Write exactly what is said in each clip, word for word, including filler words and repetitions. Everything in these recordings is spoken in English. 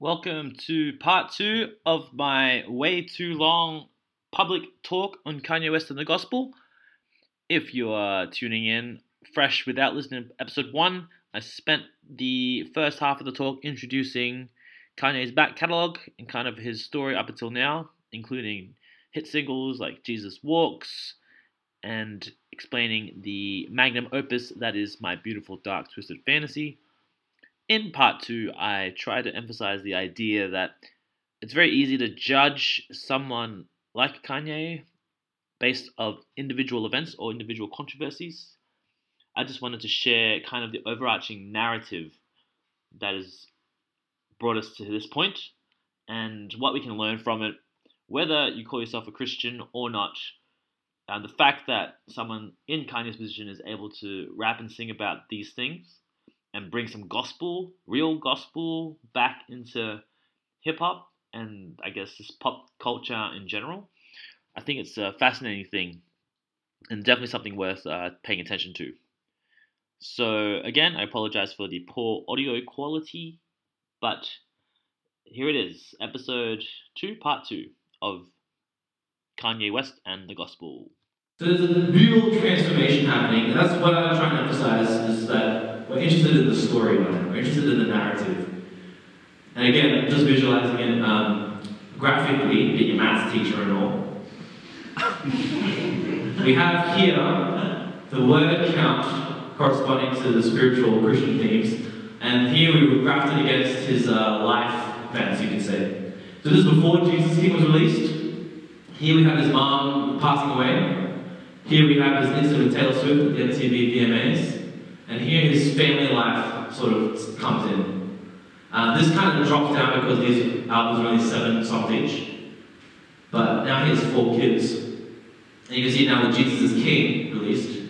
Welcome to part two of my way too long public talk on Kanye West and the gospel. If you are tuning in fresh without listening to episode one, I spent the first half of the talk introducing Kanye's back catalogue and kind of his story up until now, including hit singles like Jesus Walks and explaining the magnum opus that is My Beautiful Dark Twisted Fantasy. In part two, I try to emphasize the idea that it's very easy to judge someone like Kanye based on individual events or individual controversies. I just wanted to share kind of the overarching narrative that has brought us to this point and what we can learn from it, whether you call yourself a Christian or not. And the fact that someone in Kanye's position is able to rap and sing about these things and bring some gospel, real gospel, back into hip-hop and, I guess, just pop culture in general. I think it's a fascinating thing and definitely something worth uh, paying attention to. So, again, I apologize for the poor audio quality, but here it is, episode two, part two of Kanye West and the gospel. So there's a real transformation happening, and that's what I'm trying to emphasize, is that we're interested in the story, we're interested in the narrative. And again, I'm just visualizing it um, graphically, being a maths teacher and all. We have here the word count corresponding to the spiritual Christian themes, and here we graphed it against his uh, life events, you could say. So this is before Jesus King was released. Here we have his mom passing away. Here we have his incident with Taylor Swift at the M T V V M As. And here his family life sort of comes in. Uh, this kind of drops down because these albums are only seven songs each. But now he has four kids. And you can see now with Jesus Is King released,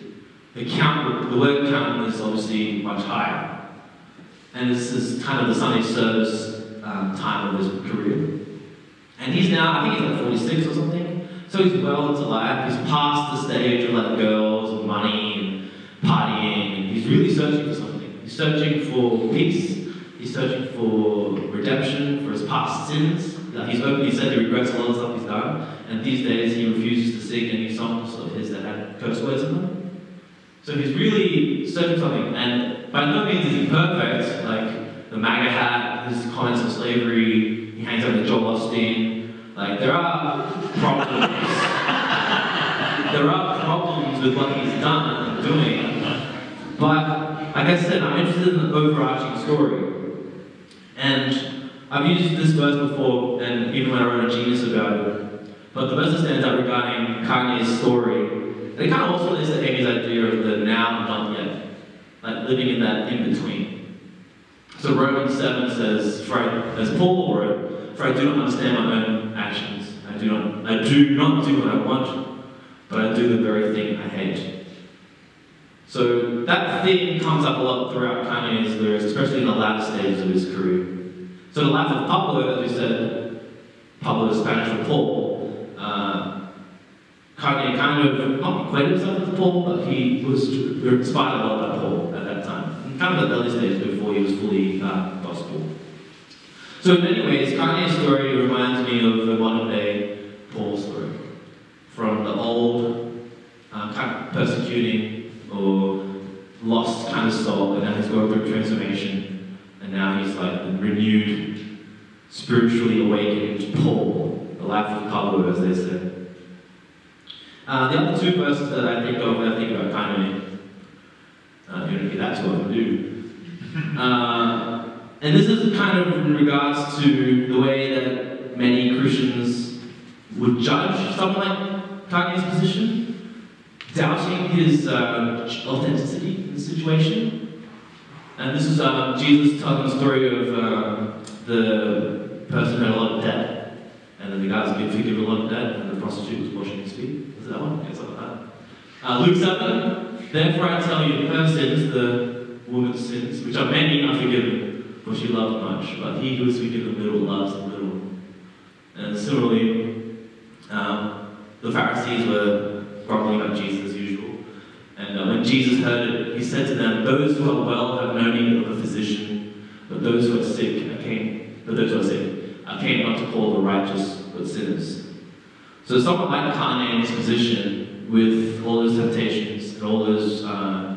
the count, the word count is obviously much higher. And this is kind of the Sunday service um, time of his career. And he's now, I think he's like forty-six or something. So he's well into life. He's past the stage of like girls and money and partying. He's really searching for something. He's searching for peace. He's searching for redemption for his past sins. He's openly said he regrets a lot of stuff he's done. And these days he refuses to sing any songs of his that had curse words in them. So he's really searching for something. And by no means is he perfect. Like the MAGA hat, his comments on slavery, he hangs out with Joel Osteen. Like there are problems. There are problems with what he's done and doing. But, like I said, I'm interested in the overarching story. And I've used this verse before, and even when I wrote a genius about it. But the verse that stands out regarding Kanye's story, it kind of also is to Amy's idea of the now and not yet. Like, living in that in-between. So Romans seven says, for I, as Paul wrote, for I do not understand my own actions. I do not, I do not do what I want, but I do the very thing I hate. So that theme comes up a lot throughout Kanye's lyrics, especially in the latter stages of his career. So the Life of Pablo, as we said, Pablo is Spanish for Paul. Uh, Kanye kind of not equated himself with Paul, but he was inspired a lot by Paul at that time, kind of the early stages before he was fully uh, gospel. So in many ways, Kanye's story reminds me of the modern-day Paul story, from the old, uh, kind of persecuting, or lost kind of soul, and now he's going through transformation, and now he's like the renewed, spiritually awakened Paul, the Life of Pablo, as they say. Uh, the other two verses that I think of when I think about Kanye, uh, you know, that's what I do. Uh, and this is kind of in regards to the way that many Christians would judge someone like Kanye's position. Doubting his uh, authenticity in the situation. And this is um, Jesus telling the story of uh, the person who had a lot of debt, and then the guy's been forgiven a lot of debt, and the prostitute was washing his feet. Is that one? It's like that. Uh, Luke seven, therefore I tell you, her sins, the woman's sins, which are many, are forgiven, for she loved much, but he who is forgiven little loves little. And similarly, um, the Pharisees were grumbling about Jesus as usual. And uh, when Jesus heard it, he said to them, those who are well have no need of a physician, but those who are sick, I came But that was it. I came not to call the righteous, but sinners. So someone like Kanye in his position, with all those temptations, and all those uh,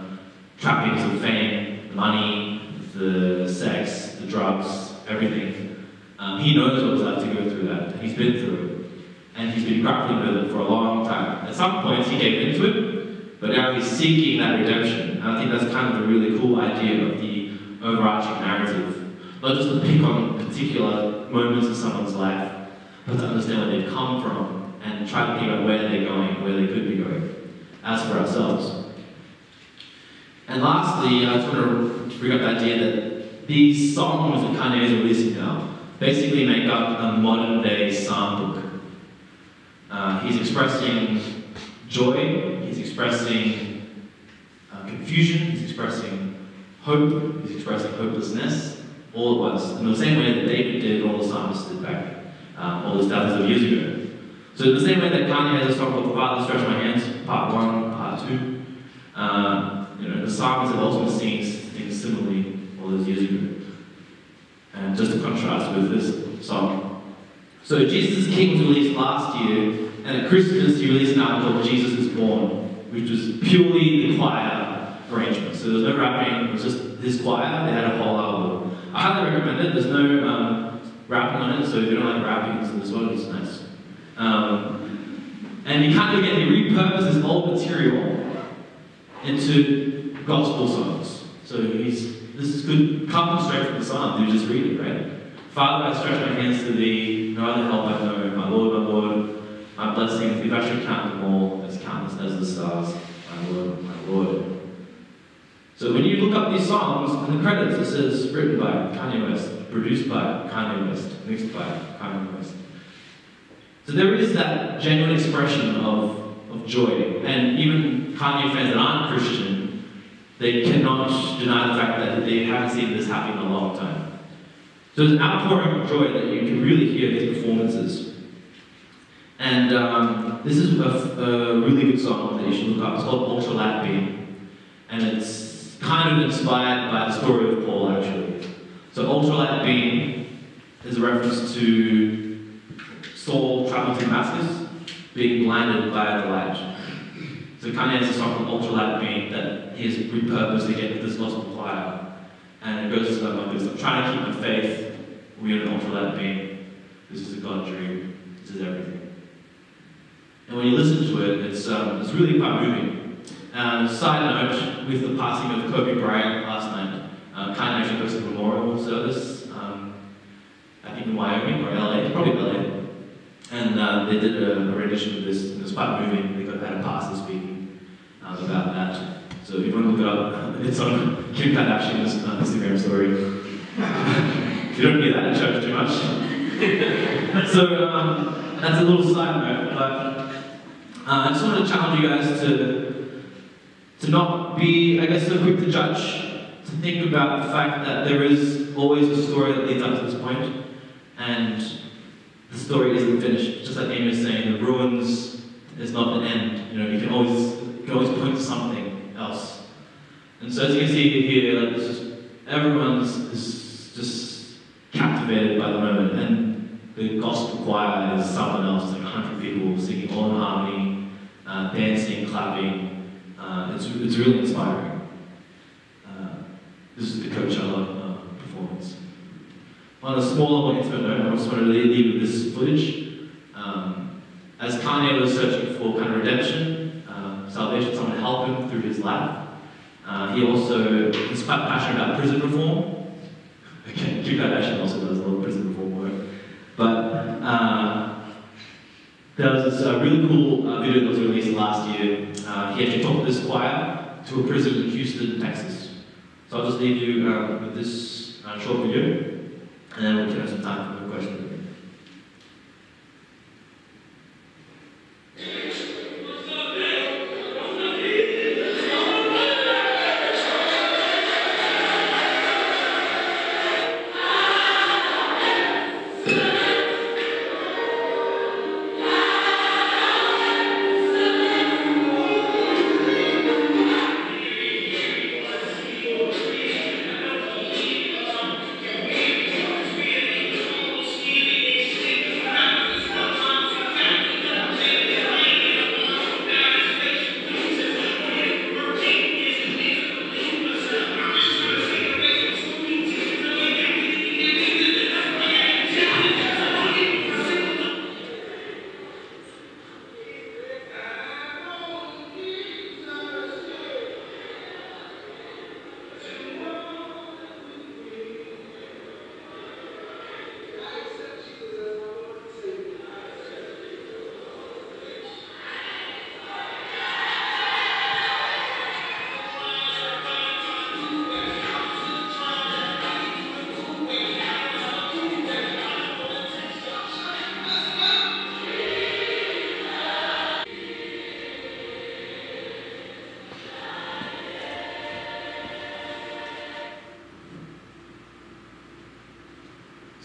trappings of fame, the money, the sex, the drugs, everything, um, he knows what it's like to go through that. He's been through it. And he's been grappling with it for a long time. At some points he gave into it, but now he's seeking that redemption. And I think that's kind of the really cool idea of the overarching narrative. Not just to pick on particular moments of someone's life, but to understand where they've come from and try to figure out where they're going, where they could be going, as for ourselves. And lastly, I just want to bring up the idea that these songs that Kanye is releasing now basically make up a modern day psalm book. Uh, he's expressing joy, he's expressing uh, confusion, he's expressing hope, he's expressing hopelessness, all at once. In the same way that David did, all the psalmists did back um, all those thousands of years ago. So in the same way that Kanye has a song called The Father Stretch My Hands, part one, part two, uh, you know, the psalmists have also seen things similarly all those years ago. And just to contrast with this song. So Jesus King was released last year, and at Christmas he released an album called Jesus Is Born, which was purely the choir arrangement. So there was no rapping, it was just this choir, they had a whole album. I highly recommend it, there's no um, rapping on it, so if you don't like rapping, it's in this world, it's nice. Um, and he kind of, again, he repurposes old material into gospel songs. So he's, this is good, come straight from the Psalms, you just read it, right? Father, I stretch my hands to thee, no other help I know, my Lord, my Lord, my blessings, if I should count them all, as countless as the stars, my Lord, my Lord. So when you look up these songs, in the credits it says, written by Kanye West, produced by Kanye West, mixed by Kanye West. So there is that genuine expression of, of joy, and even Kanye fans that aren't Christian, they cannot deny the fact that they haven't seen this happen in a long time. So there's an outpouring of joy that you can really hear in these performances. And um, this is a, a really good song that you should look up. It's called Ultralight Beam. And it's kind of inspired by the story of Paul, actually. So Ultralight Beam is a reference to Saul traveling to Damascus, being blinded by the light. So Kanye has a song called Ultralight Beam that he has repurposed again with this gospel choir. And it goes to like this, I'm trying to keep my faith, we are an ultralight beam, this is a God dream, this is everything. And when you listen to it, it's, um, it's really quite moving. Um, side note, with the passing of Kobe Bryant last night, uh, Kanye actually goes to the memorial service, um, I think in Wyoming or L A, probably L A. And uh, they did a, a rendition of this, and it was quite moving, they got had a pastor speaking um, about that. So if you want to look it up, it's on Kim Kardashian's Instagram story. You don't hear that in church too much. So um, that's a little side note, but uh, I just want to challenge you guys to, to not be, I guess, so quick to judge, to think about the fact that there is always a story that leads up to this point, and the story isn't finished. Just like Amy was saying, the ruins is not the end. You know, you can always, you can always point to something else. And so as you can see here, like, just, everyone's is just captivated by the moment, and the gospel choir is someone else, like a hundred people singing all in harmony, uh, dancing, clapping. Uh, it's, it's really inspiring. Uh, this is the Coachella uh, performance. On a smaller, more intimate note, I just want to leave you with this footage. Um, as Kanye was searching for kind of redemption, salvation, someone to help him through his life. Uh, he also is quite passionate about prison reform. Okay, Kim Kardashian also does a lot of prison reform work. But uh, there was this uh, really cool uh, video that was released last year. Uh, he actually took this choir to a prison in Houston, Texas. So I'll just leave you uh, with this uh, short video, and then we'll have some time for the questions.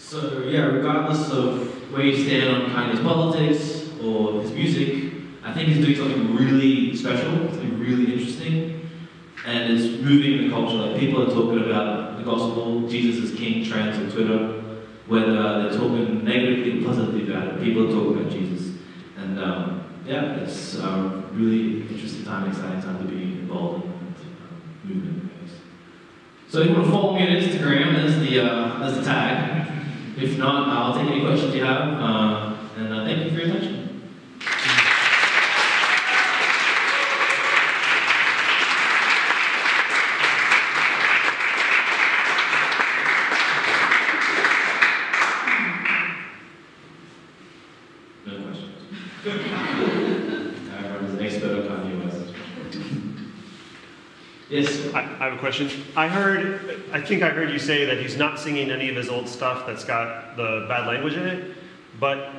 So yeah, regardless of where you stand on Kanye's politics or his music, I think he's doing something really special, something really interesting, and it's moving the culture. Like, people are talking about the gospel, Jesus is King, trends on Twitter, whether they're talking negatively or positively about it, people are talking about Jesus. And um, yeah, it's a um, really interesting time, exciting time to be involved in the movement. So if you want to follow me on Instagram, that's the, uh, that's the tag. If not, I'll take any questions you have, uh, and uh, thank you for your attention. I have a question. I heard, I think I heard you say that he's not singing any of his old stuff that's got the bad language in it, but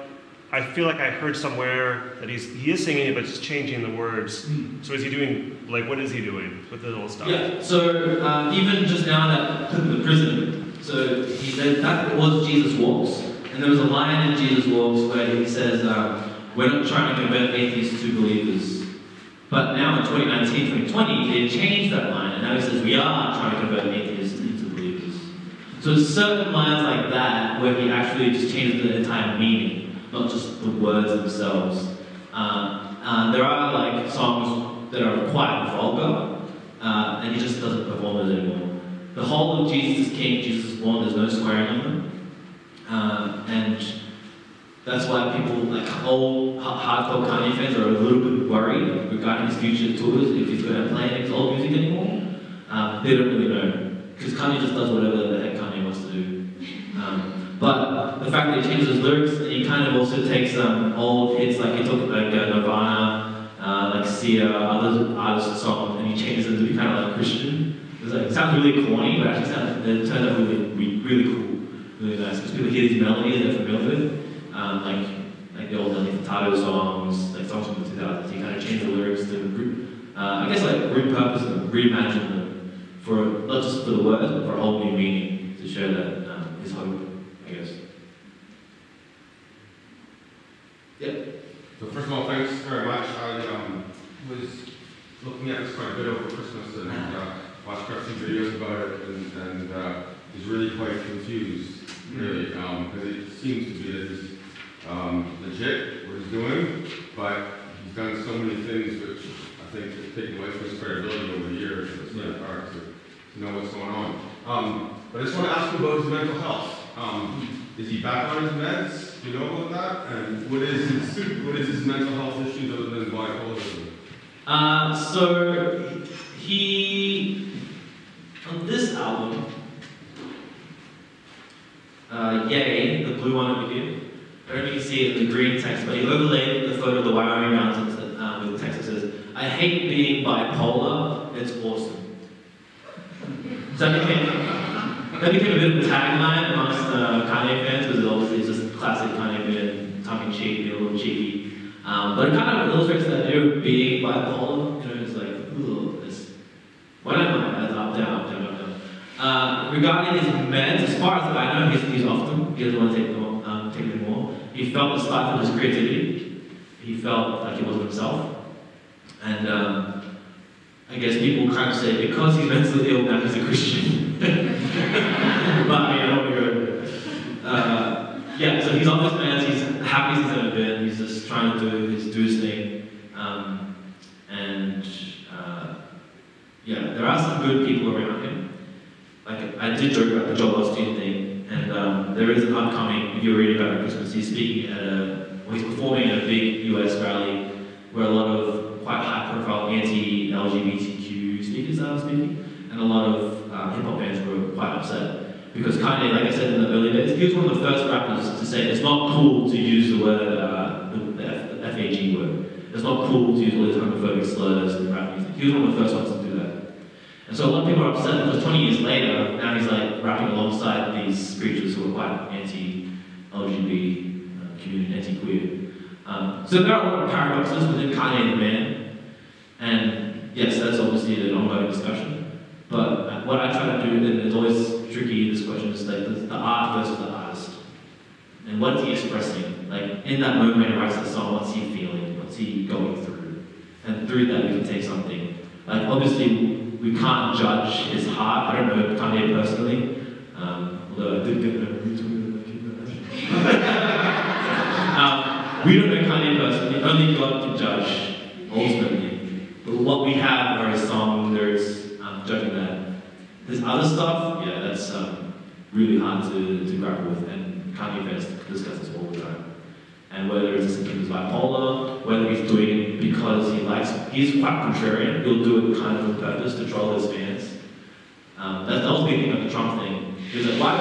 I feel like I heard somewhere that he's he is singing it, but just changing the words. Mm. So is he doing, like, what is he doing with the old stuff? Yeah, so uh, even just now that clip of the prison, so he said that was Jesus Walks, and there was a line in Jesus Walks where he says, uh, we're not trying to convert atheists to believers. But now in twenty nineteen, twenty twenty, they changed that line, and now he says, we are trying to convert atheists into believers. So there's certain lines like that where he actually just changes the entire meaning, not just the words themselves. Um, uh, there are like songs that are quite vulgar, uh, and he just doesn't perform those anymore. The whole of Jesus is King, Jesus is Born, there's no swearing on them. Uh, and that's why people, like, whole hardcore Kanye fans are a little bit worried regarding his future tours, if he's going to play his old music anymore. Um, they don't really know, because Kanye just does whatever the heck Kanye wants to do. Um, but the fact that he changes his lyrics, he kind of also takes um, old hits, like he talked about uh, Nirvana, uh, like Sia, other artists' songs, and he changes them to be kind of like Christian. It's like, it sounds really corny, but actually sounds, it turns out really, really cool, really nice, because people hear these melodies they're familiar with. Um, like, like the old like, Tato songs, like songs from the two thousands, he kind of changed the lyrics to, uh, I guess, like, repurpose them, reimagine them, for, not just for the words, but for a whole new meaning, to show that um, his hope, I guess. Yeah. So first of all, thanks very much. I um, was looking at this quite a bit over Christmas and uh, watched quite a few videos about it, and, and uh, was really quite confused, really, because um, it seems to be that this Um, legit what he's doing, but he's done so many things which I think have taken away from his credibility over the years, so it's yeah. really hard to, to know what's going on. Um, but I just want to ask you about his mental health. Um, is he back on his meds? Do you know about that? And what is his, what is his mental health issues other than bipolar? Uh, so, he, on this album, uh, Yay, the blue one over here, I don't know if you can see it in the green text, but he overlaid the photo of the Wyoming mountains with um, the text that says, I hate being bipolar, it's awesome. So that became, that became a bit of a tagline amongst uh, Kanye fans, because obviously it's just classic Kanye bit, tongue-in-cheek, a little cheeky. Um, but it kind of illustrates the idea of being bipolar. You know, it's like, ooh, it's, why don't I mind? Up, down, up, down, up, down. Uh, regarding his meds, as far as I know, he's, he's off them. He doesn't want to take them off. He felt the stifle his creativity. He felt like he wasn't himself. And um, I guess people kind of say, because he's mentally ill now, he's a Christian. But I mean, I don't want to go there. Uh, yeah, so he's on his meds, he's happy as he's ever been, he's just trying to do his, do his thing. Um, and uh, yeah, there are some good people around him. Like, I did joke about the Joel Osteen thing. And um, there is an upcoming, if you read about it at Christmas, he's speaking at a, well, he's performing at a big U S rally where a lot of quite high-profile anti-L G B T Q speakers are speaking, and a lot of uh, hip-hop fans were quite upset. Because Kanye, like I said in the early days, he was one of the first rappers to say it's not cool to use the word, uh, the F A G word. It's not cool to use all these homophobic slurs in rap music. He was one of the first ones to do that. And so a lot of people are upset because twenty years later, now he's like rapping alongside these preachers who are quite anti-L G B T uh, community, anti-queer. Um, so there are a lot of paradoxes within Kanye the man. And yes, that's obviously an ongoing discussion. But what I try to do, and it's always tricky, this question is like the, the art versus the artist. And what's he expressing? Like, in that moment when he writes the song, what's he feeling? What's he going through? And through that, we can take something. Like, obviously, we can't judge his heart. I don't know Kanye personally, um, although I did get a retweet of Kim Kardashian. We don't know Kanye personally. Only God can judge, ultimately. But what we have are his song lyrics, um, judging that. His other stuff, yeah, that's um, really hard to, to grapple with. And Kanye West discusses all the time. And whether it's he's bipolar, whether he's doing it because he likes, he's quite contrarian, he'll do it kind of on purpose to troll his fans. Um, that's the whole big thing of the Trump thing. He was like, why?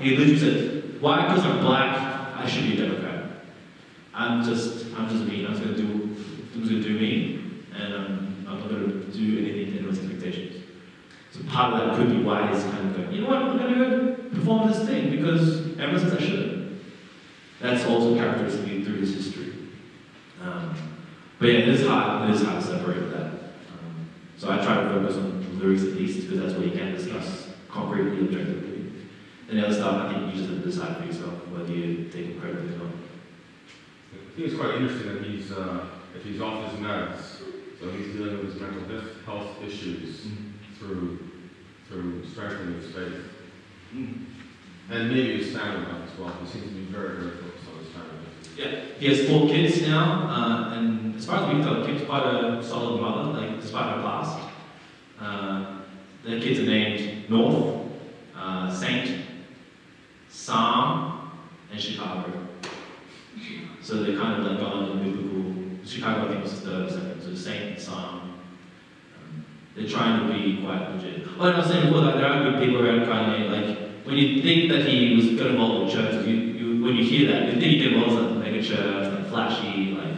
He literally said, why, because I'm black, I should be a Democrat. I'm just, I'm just mean, I'm just gonna do, I'm just gonna do me, and um, I'm not gonna do anything to anyone's expectations. So part of that could be why he's kind of going, you know what, I'm gonna go perform this thing, because ever since I should. That's also characteristically through his history. Um, but yeah, it is hard, it is hard to separate that. Um, so I try to focus on lyrics at least, because that's where you can discuss concretely, objectively. And the other stuff, I think you just have to decide for yourself whether you take credit or not. I think it's quite interesting that he's, uh, if he's off his meds, so he's dealing with his mental health issues mm-hmm. through, through strengthening his faith. Mm. And maybe his family life as well. He seems to be very, very focused on his family life. Yeah, he has four kids now, uh, and as far as we can tell, Kim's quite a solid mother, like despite her past. Uh, their kids are named North, uh, Saint, Psalm, and Chicago. So they're kind of like gone in the biblical. Chicago, I think, was the second, so Saint, Psalm. Um, they're trying to be quite legit. Well, and I was saying before that there are good people around Kanye, like. When you think that he was got involved with churches, you, you, when you hear that, you think he got involved with like mega church, like flashy, like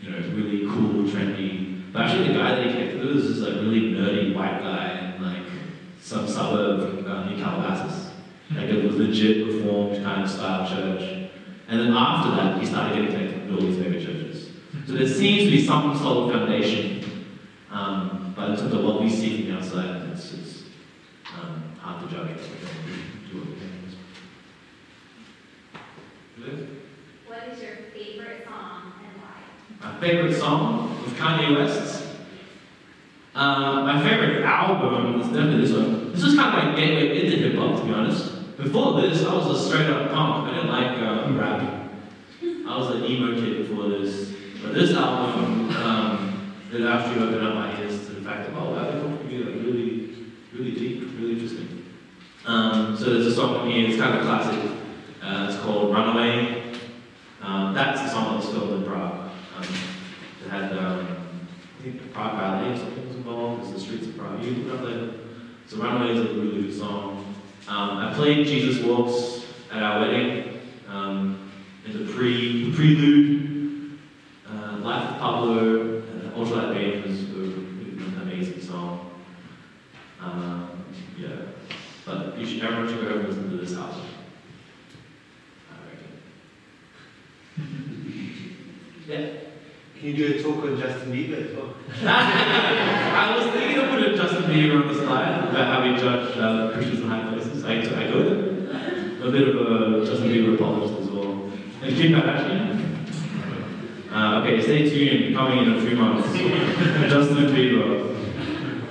you know, really cool, trendy. But actually, the guy that he connected with was this like really nerdy white guy in like some suburb of uh, New Calabasas, like a legit reformed kind of style church. And then after that, he started getting connected with all these mega churches. So there seems to be some solid foundation, um, but in terms of what we see from the outside, it's it's um, hard to judge. What is your favorite song and why? My favorite song was Kanye West. Uh, my favorite album was definitely this one. This was kind of my gateway into hip hop, to be honest. Before this, I was a straight up punk. I didn't like uh, rap. I was an emo kid before this. But this album, um, it actually opened up my ears to the fact that, oh wow, hip hop can be like really, really deep, really interesting. Um, so there's a song here, it's kind of classic, uh, it's called Runaway. Um, that's the song that was filmed in Prague. Um, it had, um, I think the Prague Ballet or something was involved, it's the streets of Prague. You can look up there. So Runaway is a really good song. Um, I played Jesus Walks at our wedding. Um, it's a pre prelude. Uh, Life of Pablo, uh, Ultralight Beam was an amazing song. Um, yeah. But you should never should go over and listen to this album. I reckon. Yeah. Can you do a talk on Justin Bieber as well? I was thinking of putting Justin Bieber on the slide about how we judge uh, Christians in high places. I, I could. A bit of a Justin Bieber apologist as well. And Kim Kardashian. Uh, okay, stay tuned. Coming in a few months. Justin Bieber.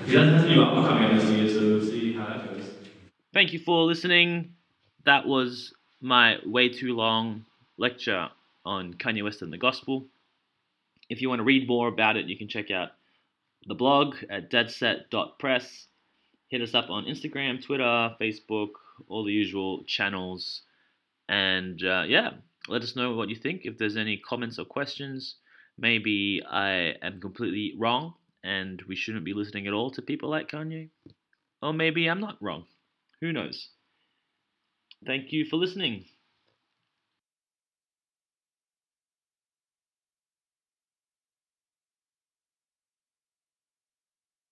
He doesn't have to be upcoming this year, so we'll see how that goes. Thank you for listening. That was my way too long lecture on Kanye West and the Gospel. If you want to read more about it, you can check out the blog at deadset dot press. Hit us up on Instagram, Twitter, Facebook, all the usual channels. And uh, yeah, let us know what you think. If there's any comments or questions, maybe I am completely wrong and we shouldn't be listening at all to people like Kanye. Or maybe I'm not wrong. Who knows? Thank you for listening.